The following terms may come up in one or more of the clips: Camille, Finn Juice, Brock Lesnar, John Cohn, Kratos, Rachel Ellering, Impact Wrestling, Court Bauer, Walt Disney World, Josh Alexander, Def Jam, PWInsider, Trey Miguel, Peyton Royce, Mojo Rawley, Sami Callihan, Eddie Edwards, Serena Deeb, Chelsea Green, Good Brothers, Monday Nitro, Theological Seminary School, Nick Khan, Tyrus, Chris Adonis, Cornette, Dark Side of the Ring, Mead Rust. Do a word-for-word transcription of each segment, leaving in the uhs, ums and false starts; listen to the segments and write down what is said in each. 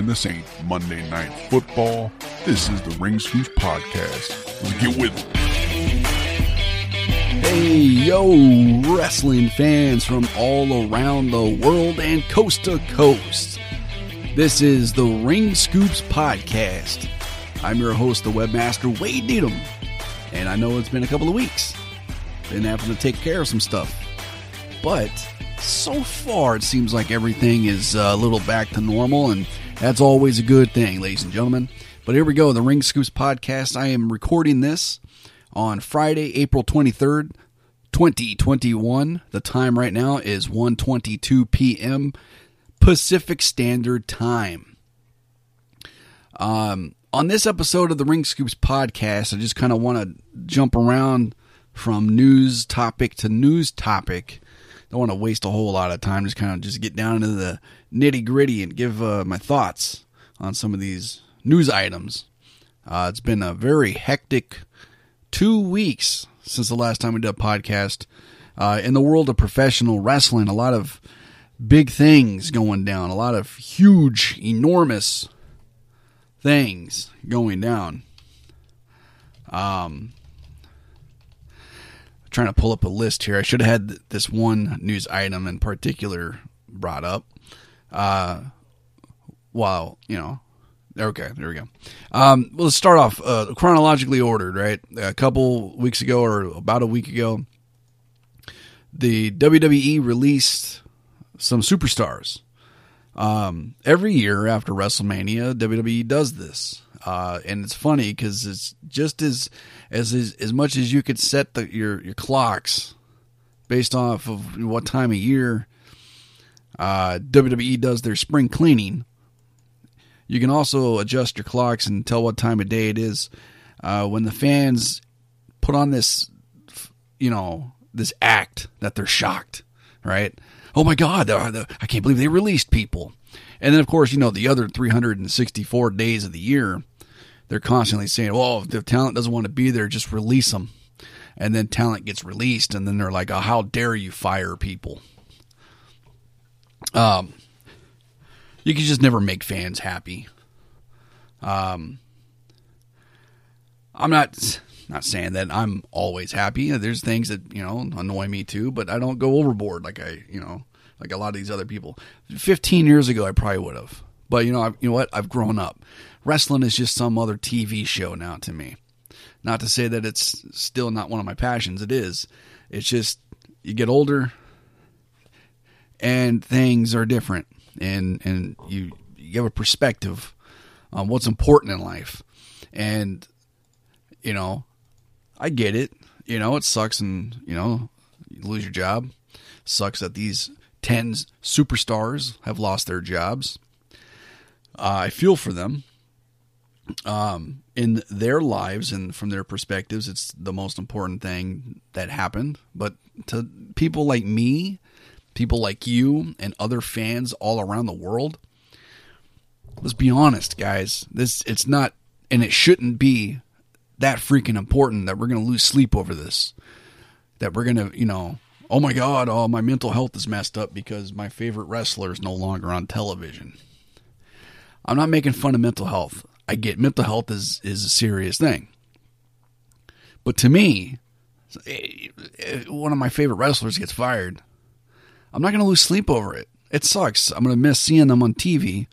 and this ain't Monday Night Football. This is the Ring Scooch Podcast. Let's get with it. Hey, yo, wrestling fans from all around the world and coast to coast. This is the Ring Scoops Podcast. I'm your host, the webmaster, Wade Needham. And I know it's been a couple of weeks. Been having to take care of some stuff. But so far, it seems like everything is a little back to normal, and that's always a good thing, ladies and gentlemen. But here we go, the Ring Scoops Podcast. I am recording this on Friday, April twenty-third, twenty twenty-one. The time right now is one twenty-two p.m. Pacific Standard Time. Um, on this episode of the Ring Scoops Podcast, I just kind of want to jump around from news topic to news topic. Don't want to waste a whole lot of time. Just kind of just get down into the nitty gritty and give uh, my thoughts on some of these news items. Uh, it's been a very hectic two weeks since the last time we did a podcast. Uh, in the world of professional wrestling, a lot of big things going down, a lot of huge, enormous things going down. Um, trying to pull up a list here. I should have had this one news item in particular brought up. Uh, wow, you know, okay, there we go. Um, well, let's start off uh, chronologically ordered, right? A couple weeks ago, or about a week ago, the W W E released some superstars. Um, every year after WrestleMania, W W E does this. Uh, and it's funny because it's just as, as, as, as much as you could set the, your, your clocks based off of what time of year, uh, W W E does their spring cleaning. You can also adjust your clocks and tell what time of day it is. Uh, when the fans put on this, you know, this act that they're shocked, right? Oh my God, I can't believe they released people. And then, of course, you know, the other three hundred sixty-four days of the year, they're constantly saying, well, if the talent doesn't want to be there, just release them. And then talent gets released, and then they're like, oh, how dare you fire people? Um, you can just never make fans happy. Um, I'm not... Not saying that I'm always happy. There's things that, you know, annoy me too, but I don't go overboard like I, you know, like a lot of these other people. fifteen years ago, I probably would have. But, you know, I've, you know what? I've grown up. Wrestling is just some other T V show now to me. Not to say that it's still not one of my passions. It is. It's just you get older and things are different. And, and you, you have a perspective on what's important in life. And, you know, I get it. You know, it sucks and, you know, you lose your job. Sucks that these ten superstars have lost their jobs. Uh, I feel for them. Um, in their lives and from their perspectives, it's the most important thing that happened. But to people like me, people like you, and other fans all around the world, let's be honest, guys. This, it's not, and it shouldn't be that freaking important that we're going to lose sleep over this, that we're going to, you know, oh my God, oh, my mental health is messed up because my favorite wrestler is no longer on television. I'm not making fun of mental health. I get mental health is, is a serious thing, but to me, one of my favorite wrestlers gets fired. I'm not going to lose sleep over it. It sucks. I'm going to miss seeing them on T V,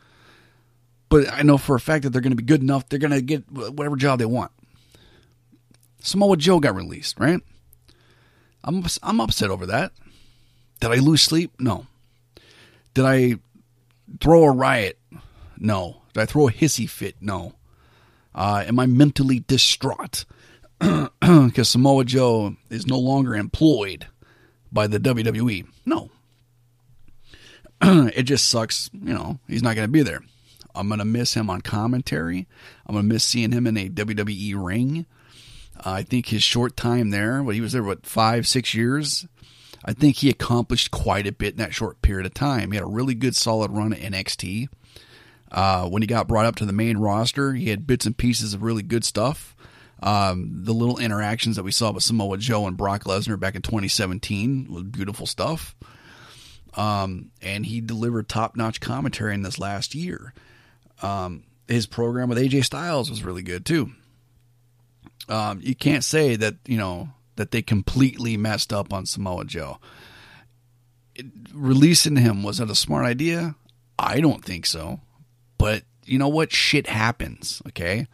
but I know for a fact that they're going to be good enough. They're going to get whatever job they want. Samoa Joe got released, right? I'm I'm upset over that. Did I lose sleep? No. Did I throw a riot? No. Did I throw a hissy fit? No. Uh, am I mentally distraught because Samoa Joe is no longer employed by the W W E? No. It just sucks. You know, he's not going to be there. I'm going to miss him on commentary. I'm going to miss seeing him in a W W E ring. Uh, I think his short time there, well, he was there, what, five, six years? I think he accomplished quite a bit in that short period of time. He had a really good, solid run at N X T. Uh, when he got brought up to the main roster, he had bits and pieces of really good stuff. Um, the little interactions that we saw with Samoa Joe and Brock Lesnar back in twenty seventeen was beautiful stuff. Um, and he delivered top-notch commentary in this last year. Um, his program with A J Styles was really good too. Um, you can't say that, you know, that they completely messed up on Samoa Joe. It, releasing him, was that a smart idea? I don't think so. But you know what? Shit happens, okay?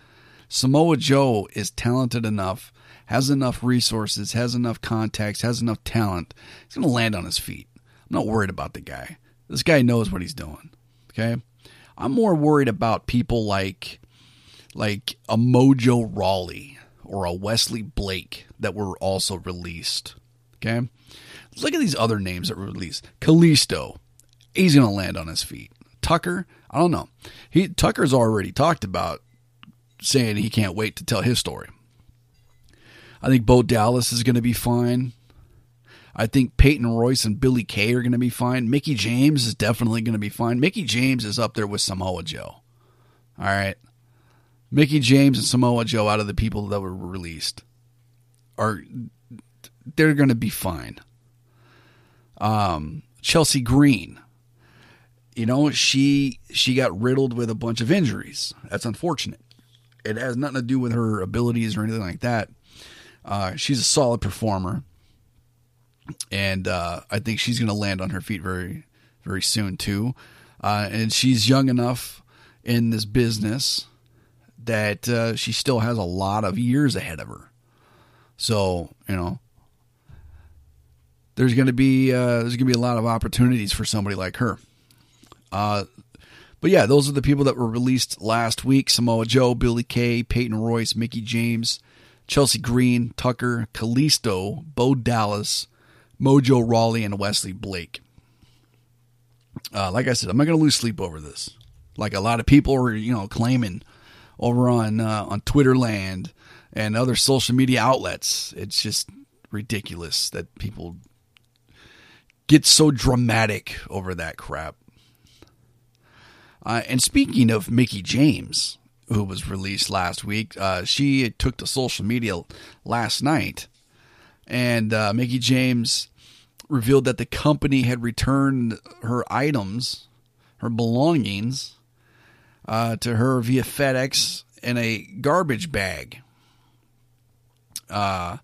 Samoa Joe is talented enough, has enough resources, has enough contacts, has enough talent. He's going to land on his feet. I'm not worried about the guy. This guy knows what he's doing, okay? I'm more worried about people like, like a Mojo Rawley or a Wesley Blake that were also released, okay? Let's look at these other names that were released. Kalisto, he's going to land on his feet. Tucker, I don't know. He Tucker's already talked about saying he can't wait to tell his story. I think Bo Dallas is going to be fine. I think Peyton Royce and Billy Kay are going to be fine. Mickie James is definitely going to be fine. Mickie James is up there with Samoa Joe. All right. Mickie James and Samoa Joe, out of the people that were released, are they're going to be fine. Um, Chelsea Green, you know, she she got riddled with a bunch of injuries. That's unfortunate. It has nothing to do with her abilities or anything like that. Uh, she's a solid performer. And uh, I think she's going to land on her feet very, very soon, too. Uh, and she's young enough in this business that uh, she still has a lot of years ahead of her. So, you know, there's going to be uh, there's going to be a lot of opportunities for somebody like her. Uh, but, yeah, those are the people that were released last week. Samoa Joe, Billy Kay, Peyton Royce, Mickie James, Chelsea Green, Tucker, Kalisto, Bo Dallas, Mojo Rawley, and Wesley Blake. Uh, like I said, I'm not going to lose sleep over this. Like a lot of people are, you know, claiming over on uh, on Twitter land and other social media outlets. It's just ridiculous that people get so dramatic over that crap. Uh, and speaking of Mickie James, who was released last week, uh, she took to social media last night. And uh, Mickie James revealed that the company had returned her items, her belongings, uh, to her via FedEx in a garbage bag. Uh,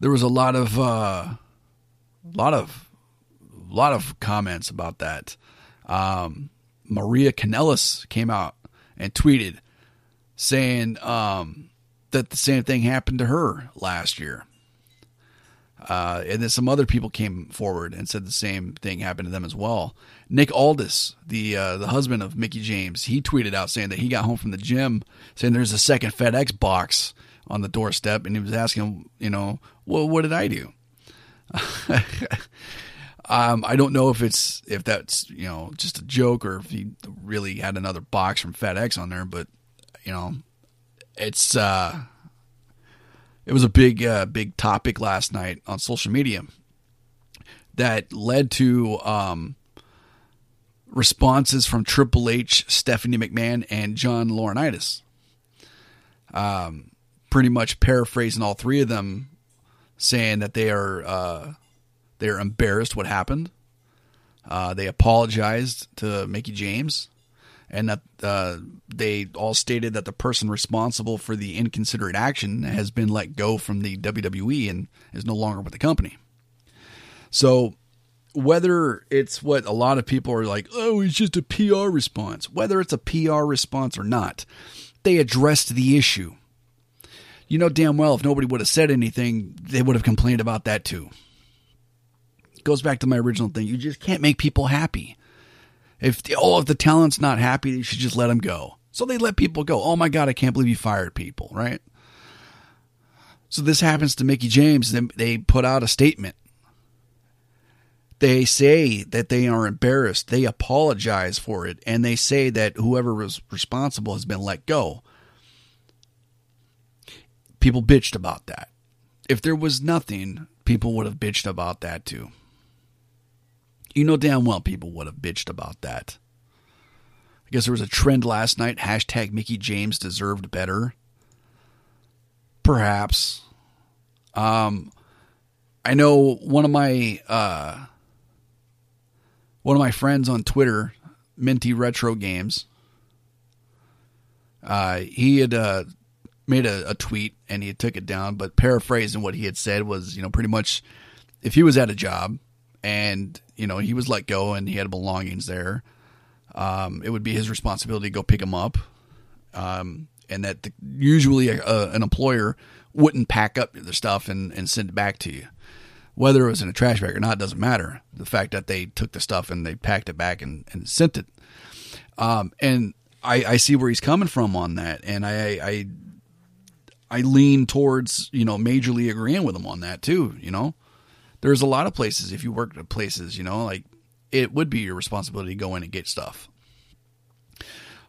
there was a lot of, uh, lot of, lot of comments about that. Um, Maria Kanellis came out and tweeted saying um, that the same thing happened to her last year. Uh, and then some other people came forward and said the same thing happened to them as well. Nick Aldis, the uh, the husband of Mickie James, he tweeted out saying that he got home from the gym saying there's a second FedEx box on the doorstep, and he was asking, you know, well, what did I do? um, I don't know if it's if that's you know just a joke or if he really had another box from FedEx on there, but you know, it's. Uh, It was a big, uh, big topic last night on social media that led to um, responses from Triple H, Stephanie McMahon, and John Laurinaitis. Um, pretty much paraphrasing all three of them, saying that they are uh, they are embarrassed what happened. Uh, they apologized to Mickie James, and that uh, they all stated that the person responsible for the inconsiderate action has been let go from the W W E and is no longer with the company. So whether it's what a lot of people are like, oh, it's just a P R response, whether it's a P R response or not, they addressed the issue. You know damn well if nobody would have said anything, they would have complained about that too. It goes back to my original thing. You just can't make people happy. If the, oh, if the talent's not happy, you should just let them go. So they let people go. Oh my God, I can't believe you fired people, right? So this happens to Mickie James. They, they put out a statement. They say that they are embarrassed. They apologize for it. And they say that whoever was responsible has been let go. People bitched about that. If there was nothing, people would have bitched about that too. You know damn well people would have bitched about that. I guess there was a trend last night. Hashtag Mickie James deserved better. Perhaps. Um, I know one of my uh, one of my friends on Twitter, Minty Retro Games, Uh, he had uh, made a, a tweet and he took it down, but paraphrasing what he had said was, you know, pretty much if he was at a job and, you know, he was let go and he had belongings there, um, it would be his responsibility to go pick him up. Um, and that the, usually a, a, an employer wouldn't pack up their stuff and, and send it back to you. Whether it was in a trash bag or not doesn't matter. The fact that they took the stuff and they packed it back and, and sent it. Um, and I, I see where he's coming from on that. And I, I, I lean towards, you know, majorly agreeing with him on that too. You know, there's a lot of places, if you work at places, you know, like it would be your responsibility to go in and get stuff.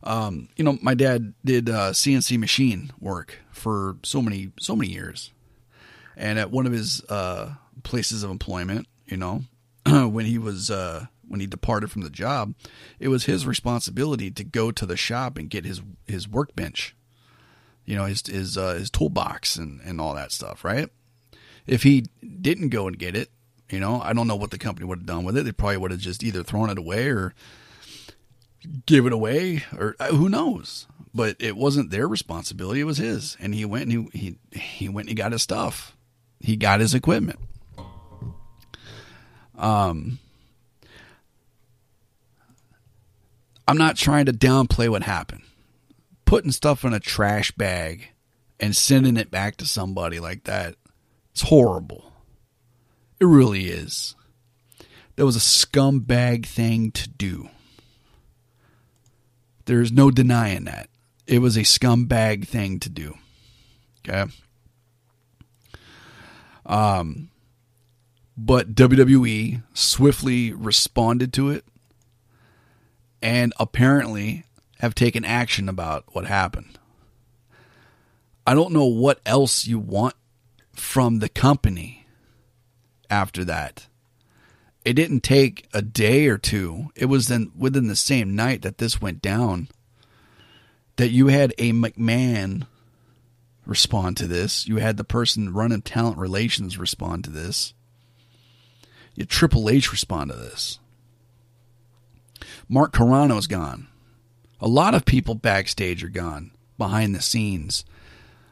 Um, you know, my dad did uh C N C machine work for so many, so many years. And at one of his, uh, places of employment, you know, when he was, uh, when he departed from the job, it was his responsibility to go to the shop and get his, his workbench, you know, his, his, uh, his toolbox and, and all that stuff. Right. If he didn't go and get it, you know, I don't know what the company would have done with it. They probably would have just either thrown it away or give it away or uh, who knows, but it wasn't their responsibility. It was his. And he went and he, he, he went and he got his stuff. He got his equipment. Um, I'm not trying to downplay what happened. Putting stuff in a trash bag and sending it back to somebody like that, it's horrible. It really is. That was a scumbag thing to do. There's no denying that. It was a scumbag thing to do. Okay. Um, but W W E swiftly responded to it and apparently have taken action about what happened. I don't know what else you want from the company after that. It didn't take a day or two. It was then within the same night that this went down that you had a McMahon respond to this. You had the person running talent relations respond to this. You Triple H respond to this. Mark Carano's gone. A lot of people backstage are gone, behind the scenes.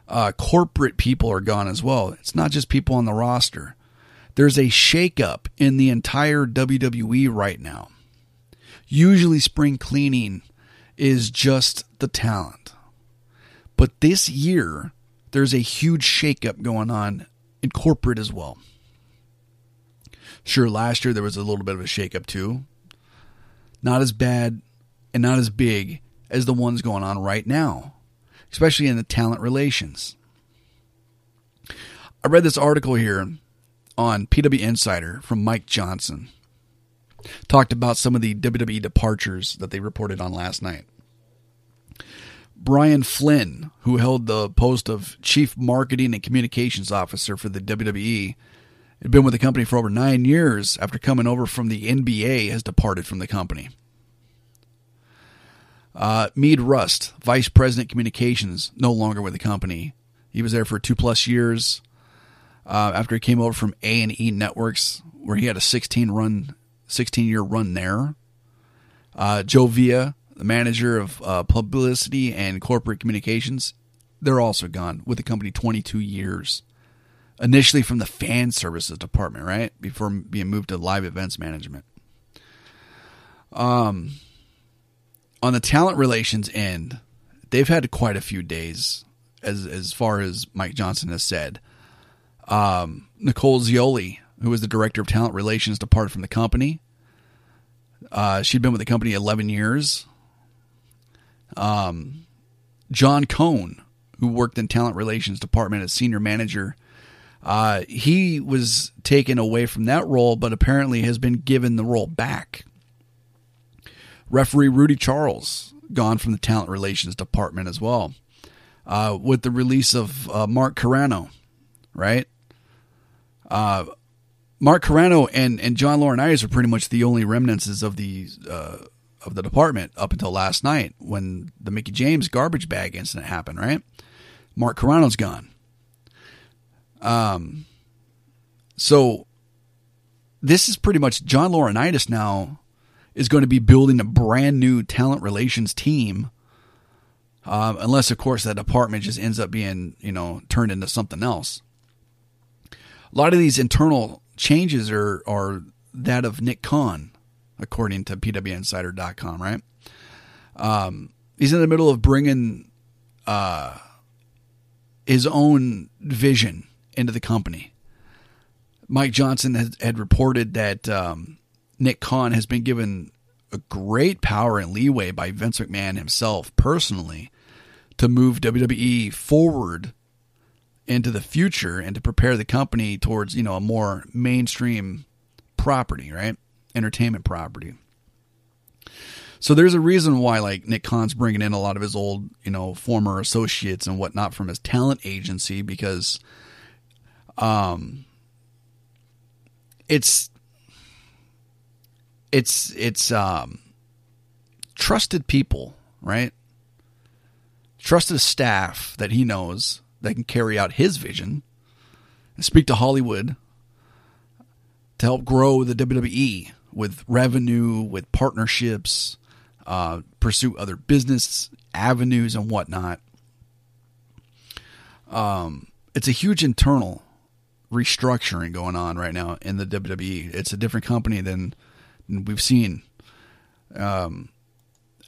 Uh, corporate people are gone as well. It's not just people on the roster. There's a shakeup in the entire W W E right now. Usually spring cleaning is just the talent. But this year, there's a huge shakeup going on in corporate as well. Sure, last year there was a little bit of a shakeup too. Not as bad and not as big as the ones going on right now, especially in the talent relations. I read this article here on P W Insider from Mike Johnson. Talked about some of the W W E departures that they reported on last night. Brian Flynn, who held the post of Chief Marketing and Communications Officer for the W W E, had been with the company for over nine years after coming over from the N B A, has departed from the company. Uh, Mead Rust, Vice President Communications, no longer with the company. He was there for two plus years uh, after he came over from A and E Networks, where he had a sixteen run, sixteen year run there. Uh, Joe Villa, the manager of uh, publicity and corporate communications, they're also gone with the company twenty-two years. Initially from the fan services department, right? Before being moved to live events management. Um, on the talent relations end, they've had quite a few days, as as far as Mike Johnson has said. Um, Nicole Zioli, who was the director of talent relations, departed from the company. Uh, she'd been with the company eleven years. Um, John Cohn, who worked in talent relations department as senior manager. Uh, he was taken away from that role, but apparently has been given the role back. Referee Rudy Charles, gone from the talent relations department as well. Uh, with the release of uh, Mark Carano, right? Uh, Mark Carano and, and John Laurinaitis are pretty much the only remnants of the uh, of the department up until last night when the Mickie James garbage bag incident happened, right? Mark Carano's gone. Um, so this is pretty much John Laurinaitis now is going to be building a brand new talent relations team Um, unless, of course, that department just ends up being, you know, turned into something else. A lot of these internal changes are, are that of Nick Khan, according to P W Insider dot com, right? Um, he's in the middle of bringing uh, his own vision into the company. Mike Johnson had, had reported that um, Nick Khan has been given a great power and leeway by Vince McMahon himself personally to move W W E forward into the future and to prepare the company towards, you know, a more mainstream property, right? Entertainment property. So there's a reason why, like, Nick Khan's bringing in a lot of his old, you know, former associates and whatnot from his talent agency, because um, it's, It's it's um, trusted people, right? Trusted staff that he knows that can carry out his vision and speak to Hollywood to help grow the W W E with revenue, with partnerships, uh, pursue other business avenues and whatnot. Um, it's a huge internal restructuring going on right now in the W W E. It's a different company than we've seen. um,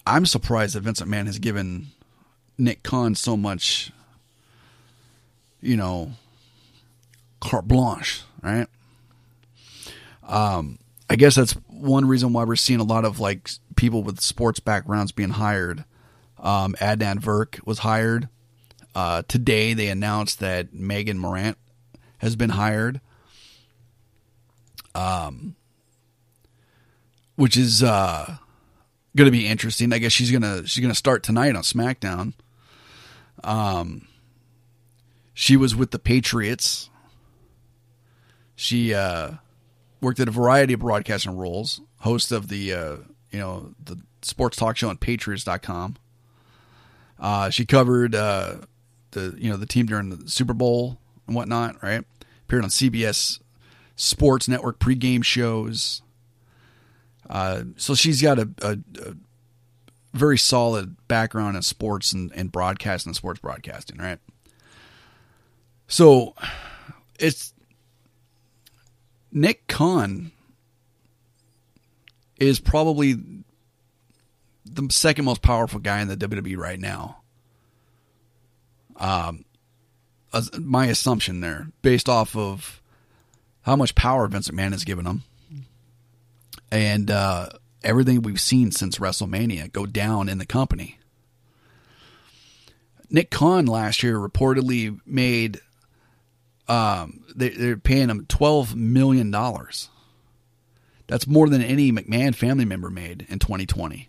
I'm surprised that Vince McMahon has given Nick Khan so much, you know, carte blanche, right? Um, I guess that's one reason why we're seeing a lot of, like, people with sports backgrounds being hired. Um, Adnan Virk was hired. Uh, today they announced that Megan Morant has been hired. Um, Which is uh, going to be interesting. I guess she's gonna she's gonna start tonight on SmackDown. Um, she was with the Patriots. She uh, worked at a variety of broadcasting roles. Host of the uh, you know the sports talk show on Patriots dot com. Uh, she covered uh, the you know the team during the Super Bowl and whatnot. Right, appeared on C B S Sports Network pregame shows. Uh, so she's got a, a, a very solid background in sports and, and broadcasting and sports broadcasting, right? So it's Nick Khan is probably the second most powerful guy in the W W E right now. Um, as my assumption there, based off of how much power Vince McMahon has given him. And uh, everything we've seen since WrestleMania go down in the company. Nick Khan last year reportedly made, um, they, they're paying him twelve million dollars. That's more than any McMahon family member made in twenty twenty.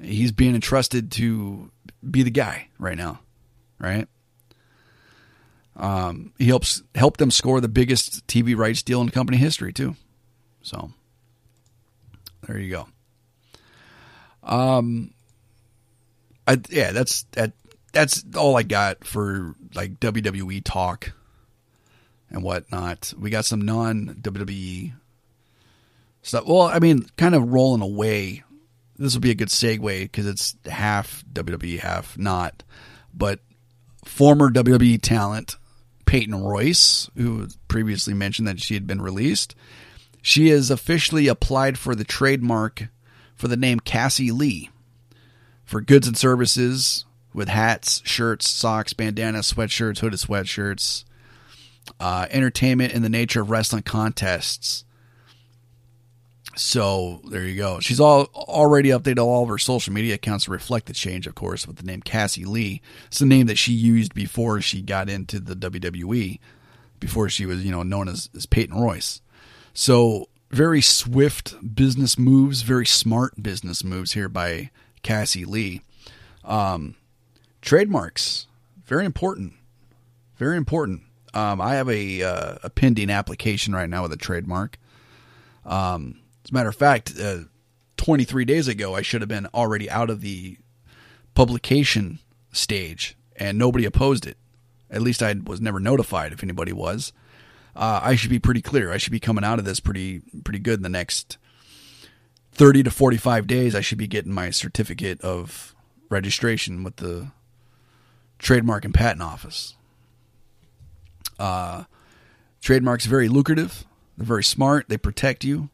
He's being entrusted to be the guy right now, right? Um, he helps help them score the biggest T V rights deal in company history, too. So there you go. Um, I, yeah, that's, that, that's all I got for, like, W W E talk and whatnot. We got some non W W E stuff. Well, I mean, kind of rolling away. This will be a good segue because it's half W W E, half not, but former W W E talent Peyton Royce, who previously mentioned that she had been released. She has officially applied for the trademark for the name Cassie Lee for goods and services with hats, shirts, socks, bandanas, sweatshirts, hooded sweatshirts, uh, entertainment in the nature of wrestling contests. So there you go. She's all already updated all of her social media accounts to reflect the change, of course, with the name Cassie Lee. It's the name that she used before she got into the W W E, before she was, you know, known as, as Peyton Royce. So very swift business moves, very smart business moves here by Cassie Lee. Um, trademarks, very important, very important. Um, I have a, uh, a pending application right now with a trademark. Um, As a matter of fact, uh, twenty-three days ago, I should have been already out of the publication stage, and nobody opposed it. At least I was never notified if anybody was. Uh, I should be pretty clear. I should be coming out of this pretty pretty good in the next thirty to forty-five days. I should be getting my certificate of registration with the Trademark and Patent Office. Uh, trademarks are very lucrative. They're very smart. They protect you.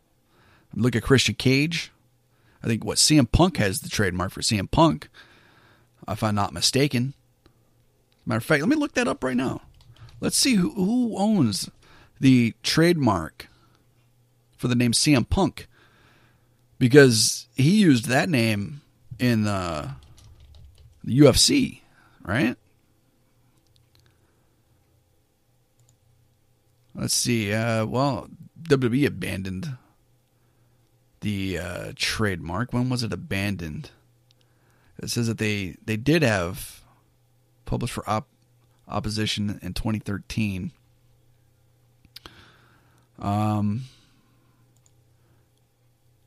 Look at Christian Cage. I think what C M Punk has the trademark for C M Punk, if I'm not mistaken. Matter of fact, let me look that up right now. Let's see who, who owns the trademark for the name C M Punk, because he used that name in the, the U F C, right? Let's see. Uh, well, W W E abandoned the uh, trademark. When was it abandoned? It says that they, they did have published for op- opposition in twenty thirteen. Um.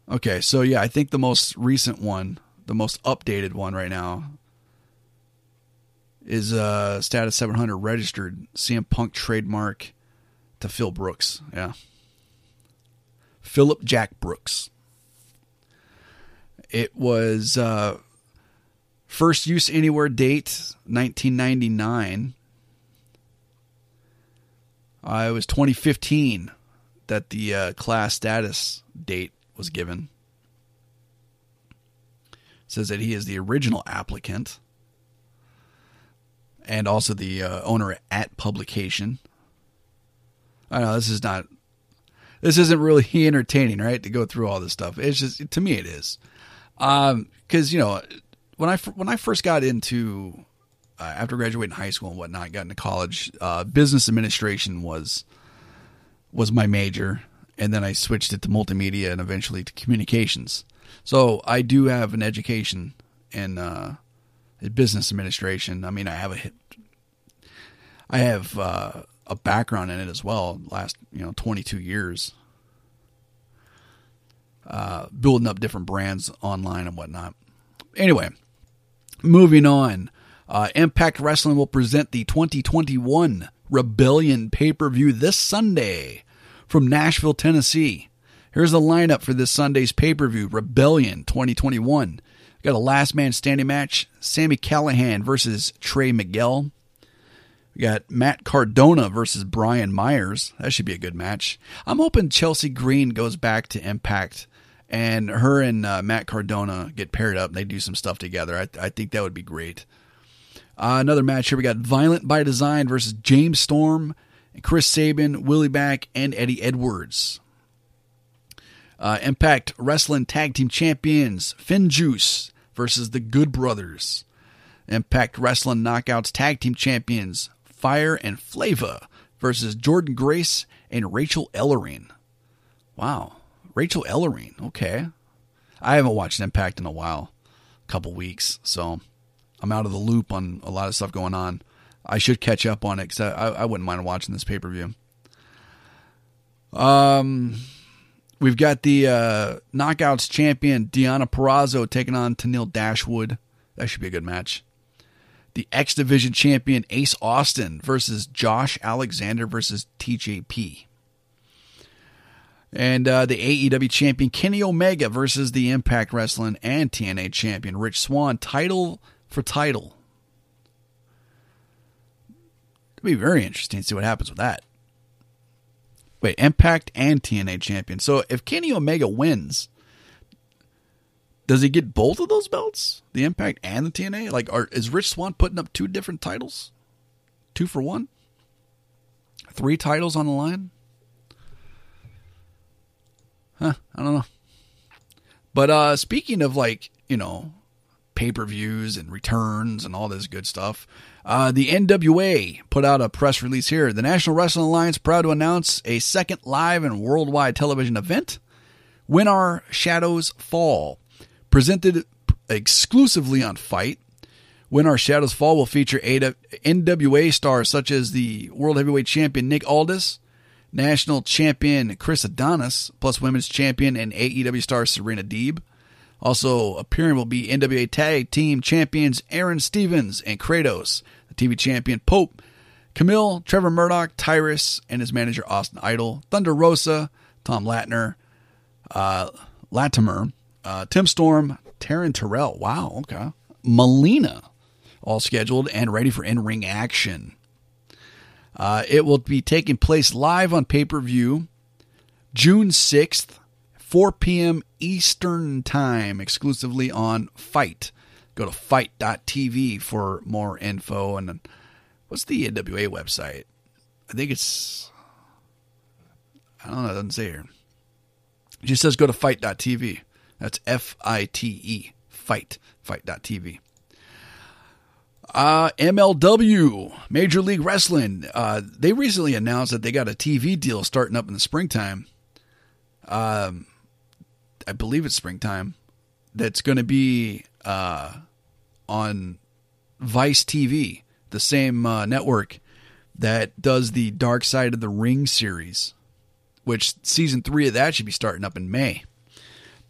Okay, so yeah, I think the most recent one, the most updated one right now, is uh, Status seven hundred registered C M Punk trademark to Phil Brooks. Yeah, Philip Jack Brooks. It was uh, first use anywhere date nineteen ninety-nine. Uh, it was twenty fifteen that the uh, class status date was given. It says that he is the original applicant and also the uh, owner at publication. I know this is not, this isn't really entertaining, right? To go through all this stuff. It's just, to me, it is. Um, cause you know, when I, when I first got into, uh, after graduating high school and whatnot, got into college, uh, business administration was, was my major. And then I switched it to multimedia and eventually to communications. So I do have an education in, uh, business administration. I mean, I have a, I have, uh, a background in it as well. Last, you know, twenty-two years, uh, building up different brands online and whatnot. Anyway, moving on, uh, Impact Wrestling will present the twenty twenty-one Rebellion pay-per-view this Sunday from Nashville, Tennessee. Here's the lineup for this Sunday's pay-per-view, Rebellion twenty twenty-one. We've got a last man standing match, Sami Callihan versus Trey Miguel. We got Matt Cardona versus Brian Myers. That should be a good match. I'm hoping Chelsea Green goes back to Impact and her and uh, Matt Cardona get paired up and they do some stuff together. I, I think that would be great. Uh, another match here, we got Violent by Design versus James Storm, Chris Sabin, Willie Back, and Eddie Edwards. Uh, Impact Wrestling Tag Team Champions, Finn Juice versus the Good Brothers. Impact Wrestling Knockouts Tag Team Champions, Fire and Flava versus Jordan Grace and Rachel Ellering. Wow. Rachel Ellering. Okay. I haven't watched Impact in a while, a couple weeks, so I'm out of the loop on a lot of stuff going on. I should catch up on it because I, I wouldn't mind watching this pay-per-view. Um, we've got the uh, Knockouts champion Deonna Purrazzo taking on Tenille Dashwood. That should be a good match. The X Division champion Ace Austin versus Josh Alexander versus T J P. And uh, the A E W champion Kenny Omega versus the Impact Wrestling and T N A champion Rich Swann, title for title. It'll be very interesting to see what happens with that. Wait, Impact and T N A champion. So if Kenny Omega wins, does he get both of those belts? The Impact and the T N A? Like, are, is Rich Swann putting up two different titles? Two for one? Three titles on the line? Huh, I don't know. But uh, speaking of, like, you know, pay-per-views and returns and all this good stuff. Uh, the N W A put out a press release here. The National Wrestling Alliance proud to announce a second live and worldwide television event, When Our Shadows Fall, presented exclusively on Fight. When Our Shadows Fall will feature N W A stars such as the World Heavyweight Champion Nick Aldis, National Champion Chris Adonis, plus Women's Champion and A E W star Serena Deeb. Also appearing will be N W A Tag Team Champions Aaron Stevens and Kratos, the T V Champion Pope, Camille, Trevor Murdoch, Tyrus, and his manager Austin Idol, Thunder Rosa, Tom Latner, uh, Latimer, uh, Tim Storm, Taryn Terrell. Wow, okay. Melina, all scheduled and ready for in-ring action. Uh, it will be taking place live on pay-per-view June sixth, four p.m. Eastern Time, exclusively on Fight. Go to fight dot t v for more info. And what's the N W A website? I think it's, I don't know, it doesn't say here. It just says go to fight dot t v. That's F I T E, Fight, fight dot t v. Uh, M L W, Major League Wrestling, uh, they recently announced that they got a T V deal starting up in the springtime. Um, I believe it's springtime. That's going to be uh, on Vice T V, the same uh, network that does the Dark Side of the Ring series, which season three of that should be starting up in May.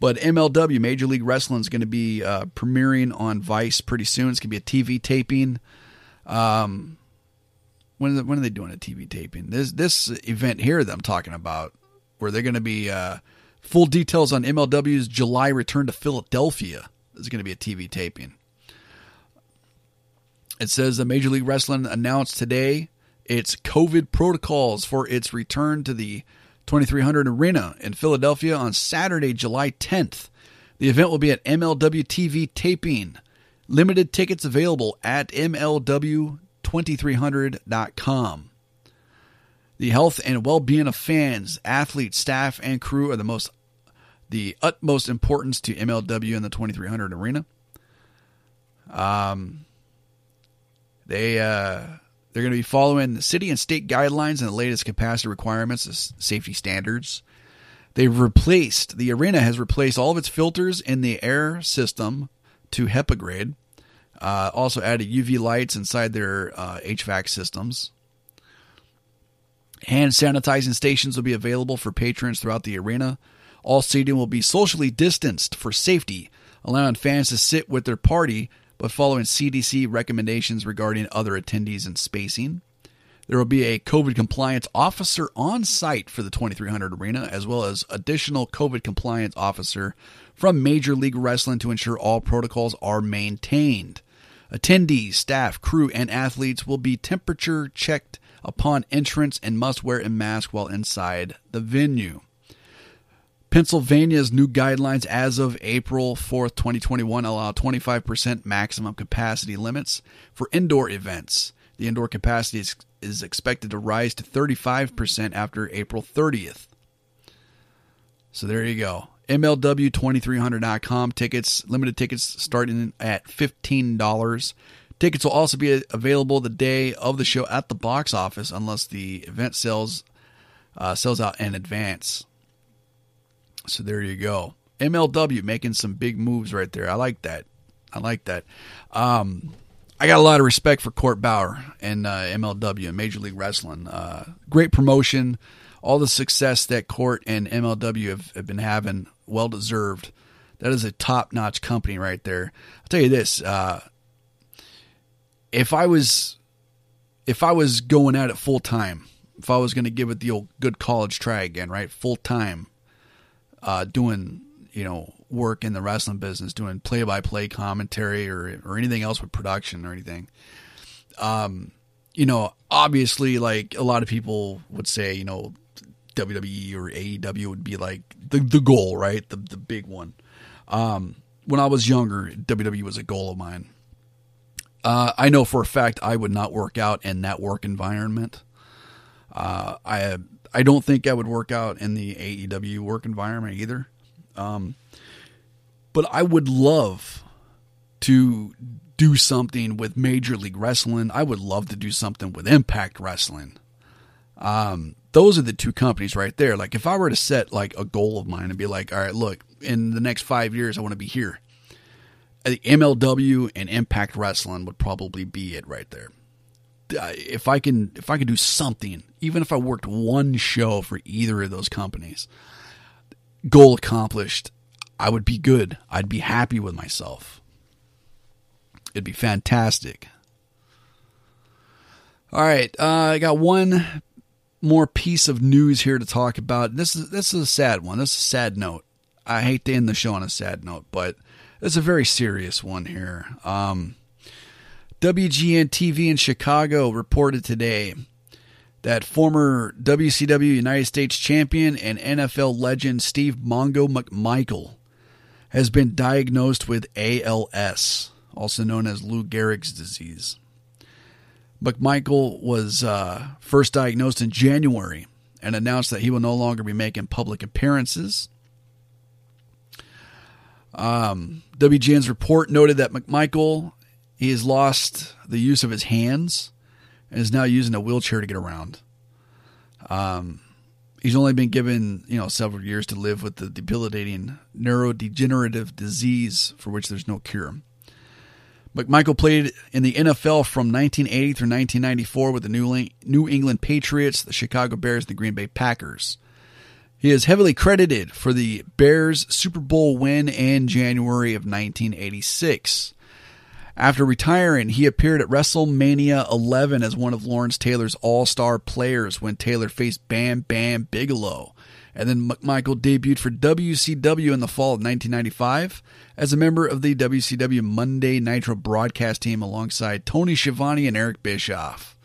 But M L W, Major League Wrestling, is going to be uh, premiering on Vice pretty soon. It's going to be a T V taping. Um, when, the, when are they doing a T V taping? This this event here that I'm talking about, where they're going to be uh, full details on M L W's July return to Philadelphia. This is going to be a T V taping. It says the Major League Wrestling announced today its COVID protocols for its return to the twenty-three hundred Arena in Philadelphia on Saturday, July tenth. The event will be at M L W T V taping. Limited tickets available at M L W twenty-three hundred dot com. The health and well-being of fans, athletes, staff, and crew are the most the utmost importance to M L W and the twenty-three hundred Arena. Um, they uh. They're going to be following the city and state guidelines and the latest capacity requirements, the safety standards. They've replaced, the arena has replaced all of its filters in the air system to HEPA grade. Uh, also added U V lights inside their uh, H V A C systems. Hand sanitizing stations will be available for patrons throughout the arena. All seating will be socially distanced for safety, allowing fans to sit with their party but following C D C recommendations regarding other attendees and spacing. There will be a COVID compliance officer on site for the twenty-three hundred Arena, as well as additional COVID compliance officer from Major League Wrestling to ensure all protocols are maintained. Attendees, staff, crew, and athletes will be temperature checked upon entrance and must wear a mask while inside the venue. Pennsylvania's new guidelines as of April fourth, twenty twenty-one allow twenty-five percent maximum capacity limits for indoor events. The indoor capacity is, is expected to rise to thirty-five percent after April thirtieth. So there you go. M L W twenty-three hundred dot com tickets, limited tickets starting at fifteen dollars. Tickets will also be available the day of the show at the box office unless the event sells, uh, sells out in advance. So there you go. M L W making some big moves right there. I like that. I like that. Um, I got a lot of respect for Court Bauer and uh, M L W and Major League Wrestling. Uh, great promotion. All the success that Court and M L W have, have been having, well deserved. That is a top-notch company right there. I'll tell you this. Uh, if I was, if I was going at it full time, if I was going to give it the old good college try again, right, full time. Uh, doing, you know, work in the wrestling business, doing play-by-play commentary or or anything else with production or anything. Um, you know, obviously, like a lot of people would say, you know, W W E or A E W would be like the the goal, right? The the big one. Um, when I was younger, W W E was a goal of mine. Uh, I know for a fact I would not work out in that work environment. Uh, I I don't think I would work out in the A E W work environment either. Um, but I would love to do something with Major League Wrestling. I would love to do something with Impact Wrestling. Um, those are the two companies right there. Like if I were to set like a goal of mine and be like, all right, look, in the next five years, I want to be here. I think M L W and Impact Wrestling would probably be it right there. If I can, if I can do something, even if I worked one show for either of those companies, goal accomplished, I would be good. I'd be happy with myself. It'd be fantastic. All right. Uh, I got one more piece of news here to talk about. This is, this is a sad one. This is a sad note. I hate to end the show on a sad note, but It's a very serious one here. Um, W G N T V in Chicago reported today that former W C W United States champion and N F L legend Steve Mongo McMichael has been diagnosed with A L S, also known as Lou Gehrig's disease. McMichael was uh, first diagnosed in January and announced that he will no longer be making public appearances. Um, W G N's report noted that McMichael, he has lost the use of his hands and is now using a wheelchair to get around. Um, he's only been given, you know, several years to live with the debilitating neurodegenerative disease for which there's no cure. McMichael played in the N F L from nineteen eighty through nineteen ninety-four with the New England Patriots, the Chicago Bears, and the Green Bay Packers. He is heavily credited for the Bears' Super Bowl win in January of nineteen eighty-six. After retiring, he appeared at WrestleMania eleven as one of Lawrence Taylor's all-star players when Taylor faced Bam Bam Bigelow. And then McMichael debuted for W C W in the fall of nineteen ninety-five as a member of the W C W Monday Nitro broadcast team alongside Tony Schiavone and Eric Bischoff.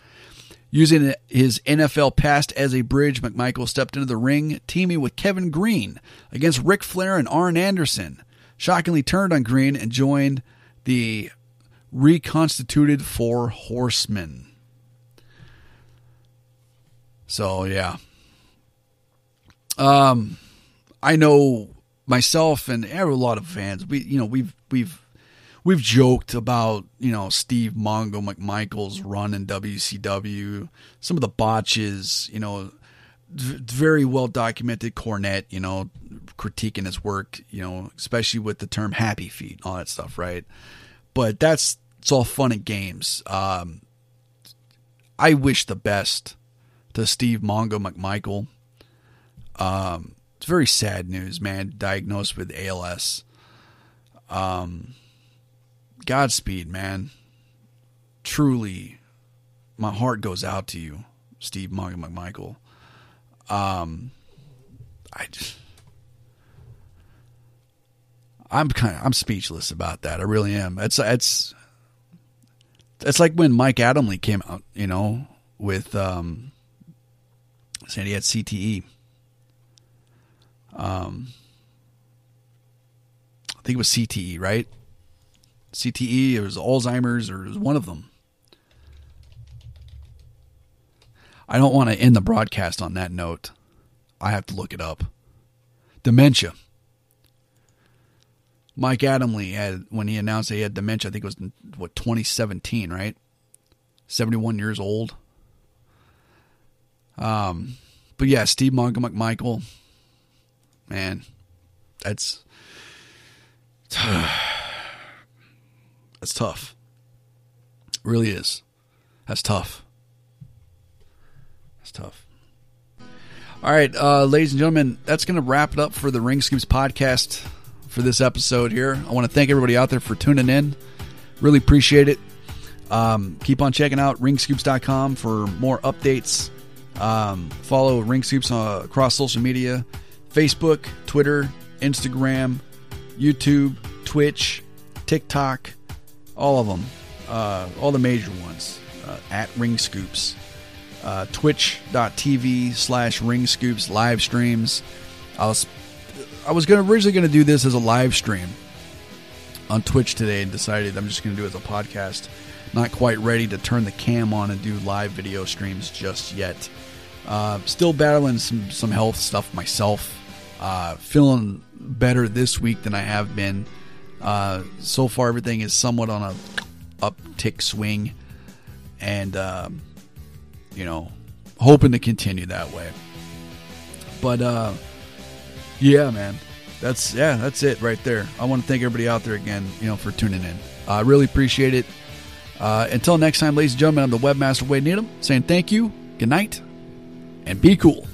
Using his N F L past as a bridge, McMichael stepped into the ring, teaming with Kevin Green against Ric Flair and Arn Anderson. Shockingly turned on Green and joined the reconstituted Four Horsemen. So, yeah. Um, I know myself and I have a lot of fans. We, you know, we've, we've, we've joked about, you know, Steve Mongo McMichael's run in W C W, some of the botches, you know, v- very well documented. Cornette, you know, critiquing his work, you know, especially with the term happy feet, all that stuff. Right. But that's, it's all fun and games. Um, I wish the best to Steve Mongo McMichael. Um, it's very sad news, man. Diagnosed with A L S. Um, Godspeed, man. Truly, my heart goes out to you, Steve Mongo McMichael. Um, I just, I'm kind of, I'm speechless about that. I really am. It's, it's, it's like when Mike Adamley came out, you know, with, um, saying he had C T E. Um, I think it was C T E, right? C T E, it was Alzheimer's, or it was one of them. I don't want to end the broadcast on that note. I have to look it up. Dementia. Mike Adamley had, when he announced he had dementia, I think it was what twenty seventeen, right? seventy-one years old. Um, but yeah, Steve Mongo McMichael. Man, that's, that's tough. It really is. That's tough. That's tough. All right, uh, ladies and gentlemen, that's going to wrap it up for the Ring Scoops podcast for this episode here. I want to thank everybody out there for tuning in. Really appreciate it. Um, keep on checking out ring scoops dot com for more updates. Um, follow Ring Scoops uh, across social media. Facebook, Twitter, Instagram, YouTube, Twitch, TikTok, all of them, uh, all the major ones, uh, at Ring Scoops, uh, twitch.tv slash Ring Scoops live streams. I was, I was gonna, originally going to do this as a live stream on Twitch today and decided I'm just going to do it as a podcast. Not quite ready to turn the cam on and do live video streams just yet. Uh, still battling some, some health stuff myself. Uh, feeling better this week than I have been. Uh, so far, everything is somewhat on a uptick swing. And, um, you know, hoping to continue that way. But, uh, yeah, man. That's, yeah, that's it right there. I want to thank everybody out there again, you know, for tuning in. I uh, really appreciate it. Uh, until next time, ladies and gentlemen, I'm the webmaster, Wade Needham, saying thank you, good night, and be cool.